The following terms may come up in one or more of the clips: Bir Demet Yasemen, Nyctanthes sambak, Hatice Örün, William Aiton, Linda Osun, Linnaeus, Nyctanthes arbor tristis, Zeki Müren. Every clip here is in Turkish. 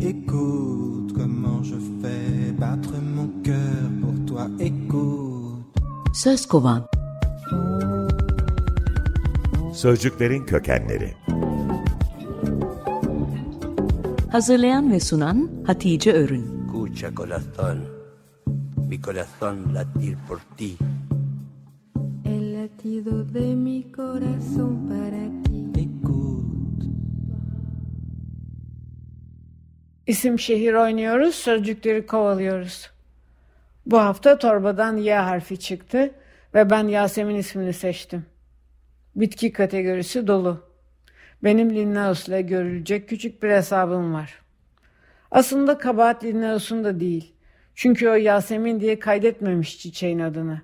Écoute comment je fais battre mon cœur pour toi. Écoute. Söz kovan. Sözcüklerin kökenleri. Hazırlayan ve sunan Hatice Örün. Escucha corazón. Mi corazón latir por ti. El latido de mi corazón para ti. İsim şehir oynuyoruz, sözcükleri kovalıyoruz. Bu hafta torbadan Y harfi çıktı ve ben Yasemin ismini seçtim. Bitki kategorisi dolu. Benim Linnaeus'la görülecek küçük bir hesabım var. Aslında kabahat Linnaeus'un da değil. Çünkü o Yasemin diye kaydetmemiş çiçeğin adını.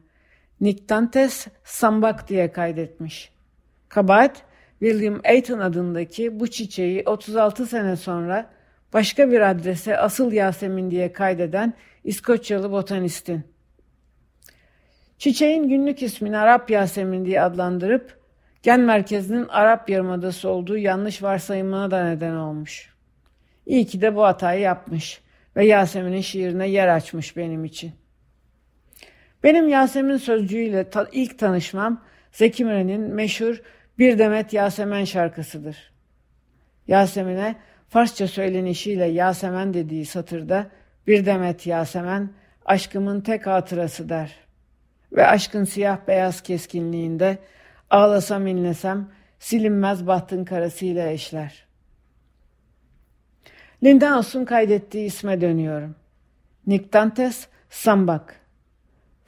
Nyctanthes sambak diye kaydetmiş. Kabahat, William Aiton adındaki bu çiçeği 36 sene sonra başka bir adrese asıl Yasemin diye kaydeden İskoçyalı botanistin. Çiçeğin günlük ismini Arap Yasemin diye adlandırıp gen merkezinin Arap Yarımadası olduğu yanlış varsayımına da neden olmuş. İyi ki de bu hatayı yapmış ve Yasemin'in şiirine yer açmış benim için. Benim Yasemin sözcüğüyle ilk tanışmam Zeki Müren'in meşhur Bir Demet Yasemen şarkısıdır. Yasemin'e Farsça söylenişiyle Yasemen dediği satırda bir demet Yasemen aşkımın tek hatırası der. Ve aşkın siyah beyaz keskinliğinde ağlasam inlesem silinmez bahtın karasıyla eşler. Linda Osun kaydettiği isme dönüyorum. Nyctanthes sambak.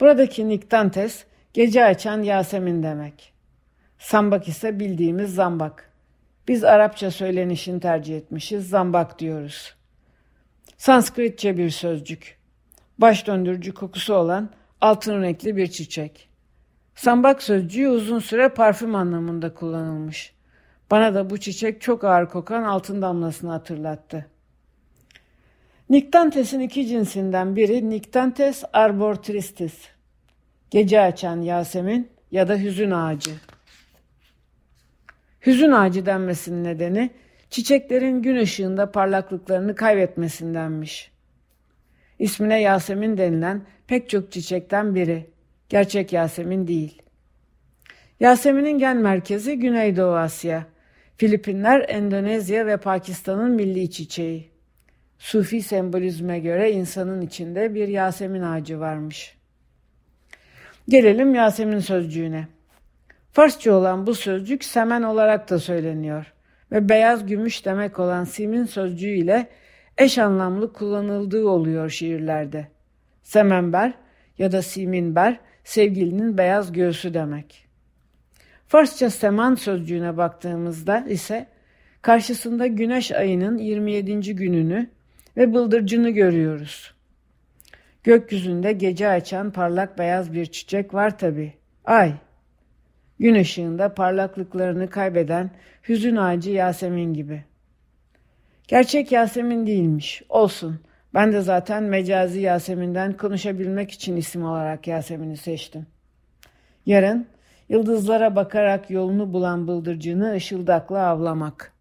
Buradaki Nyctanthes gece açan Yasemin demek. Sambak ise bildiğimiz zambak. Biz Arapça söylenişini tercih etmişiz, zambak diyoruz. Sanskritçe bir sözcük. Baş döndürücü kokusu olan altın renkli bir çiçek. Sambak sözcüğü uzun süre parfüm anlamında kullanılmış. Bana da bu çiçek çok ağır kokan altın damlasını hatırlattı. Nyctanthes'in iki cinsinden biri Nyctanthes arbor tristis. Gece açan Yasemin ya da hüzün ağacı. Hüzün ağacı denmesinin nedeni çiçeklerin gün ışığında parlaklıklarını kaybetmesindenmiş. İsmine Yasemin denilen pek çok çiçekten biri. Gerçek Yasemin değil. Yasemin'in gen merkezi Güneydoğu Asya. Filipinler, Endonezya ve Pakistan'ın milli çiçeği. Sufi sembolizme göre insanın içinde bir Yasemin ağacı varmış. Gelelim Yasemin sözcüğüne. Farsça olan bu sözcük semen olarak da söyleniyor ve beyaz gümüş demek olan simin sözcüğü ile eş anlamlı kullanıldığı oluyor şiirlerde. Semenber ya da siminber sevgilinin beyaz göğsü demek. Farsça seman sözcüğüne baktığımızda ise karşısında güneş ayının 27. gününü ve bıldırcını görüyoruz. Gökyüzünde gece açan parlak beyaz bir çiçek var tabii. Ay. Gün ışığında parlaklıklarını kaybeden hüzün ağacı Yasemin gibi. Gerçek Yasemin değilmiş, olsun. Ben de zaten mecazi Yasemin'den konuşabilmek için isim olarak Yasemin'i seçtim. Yarın yıldızlara bakarak yolunu bulan bıldırcını ışıldakla avlamak.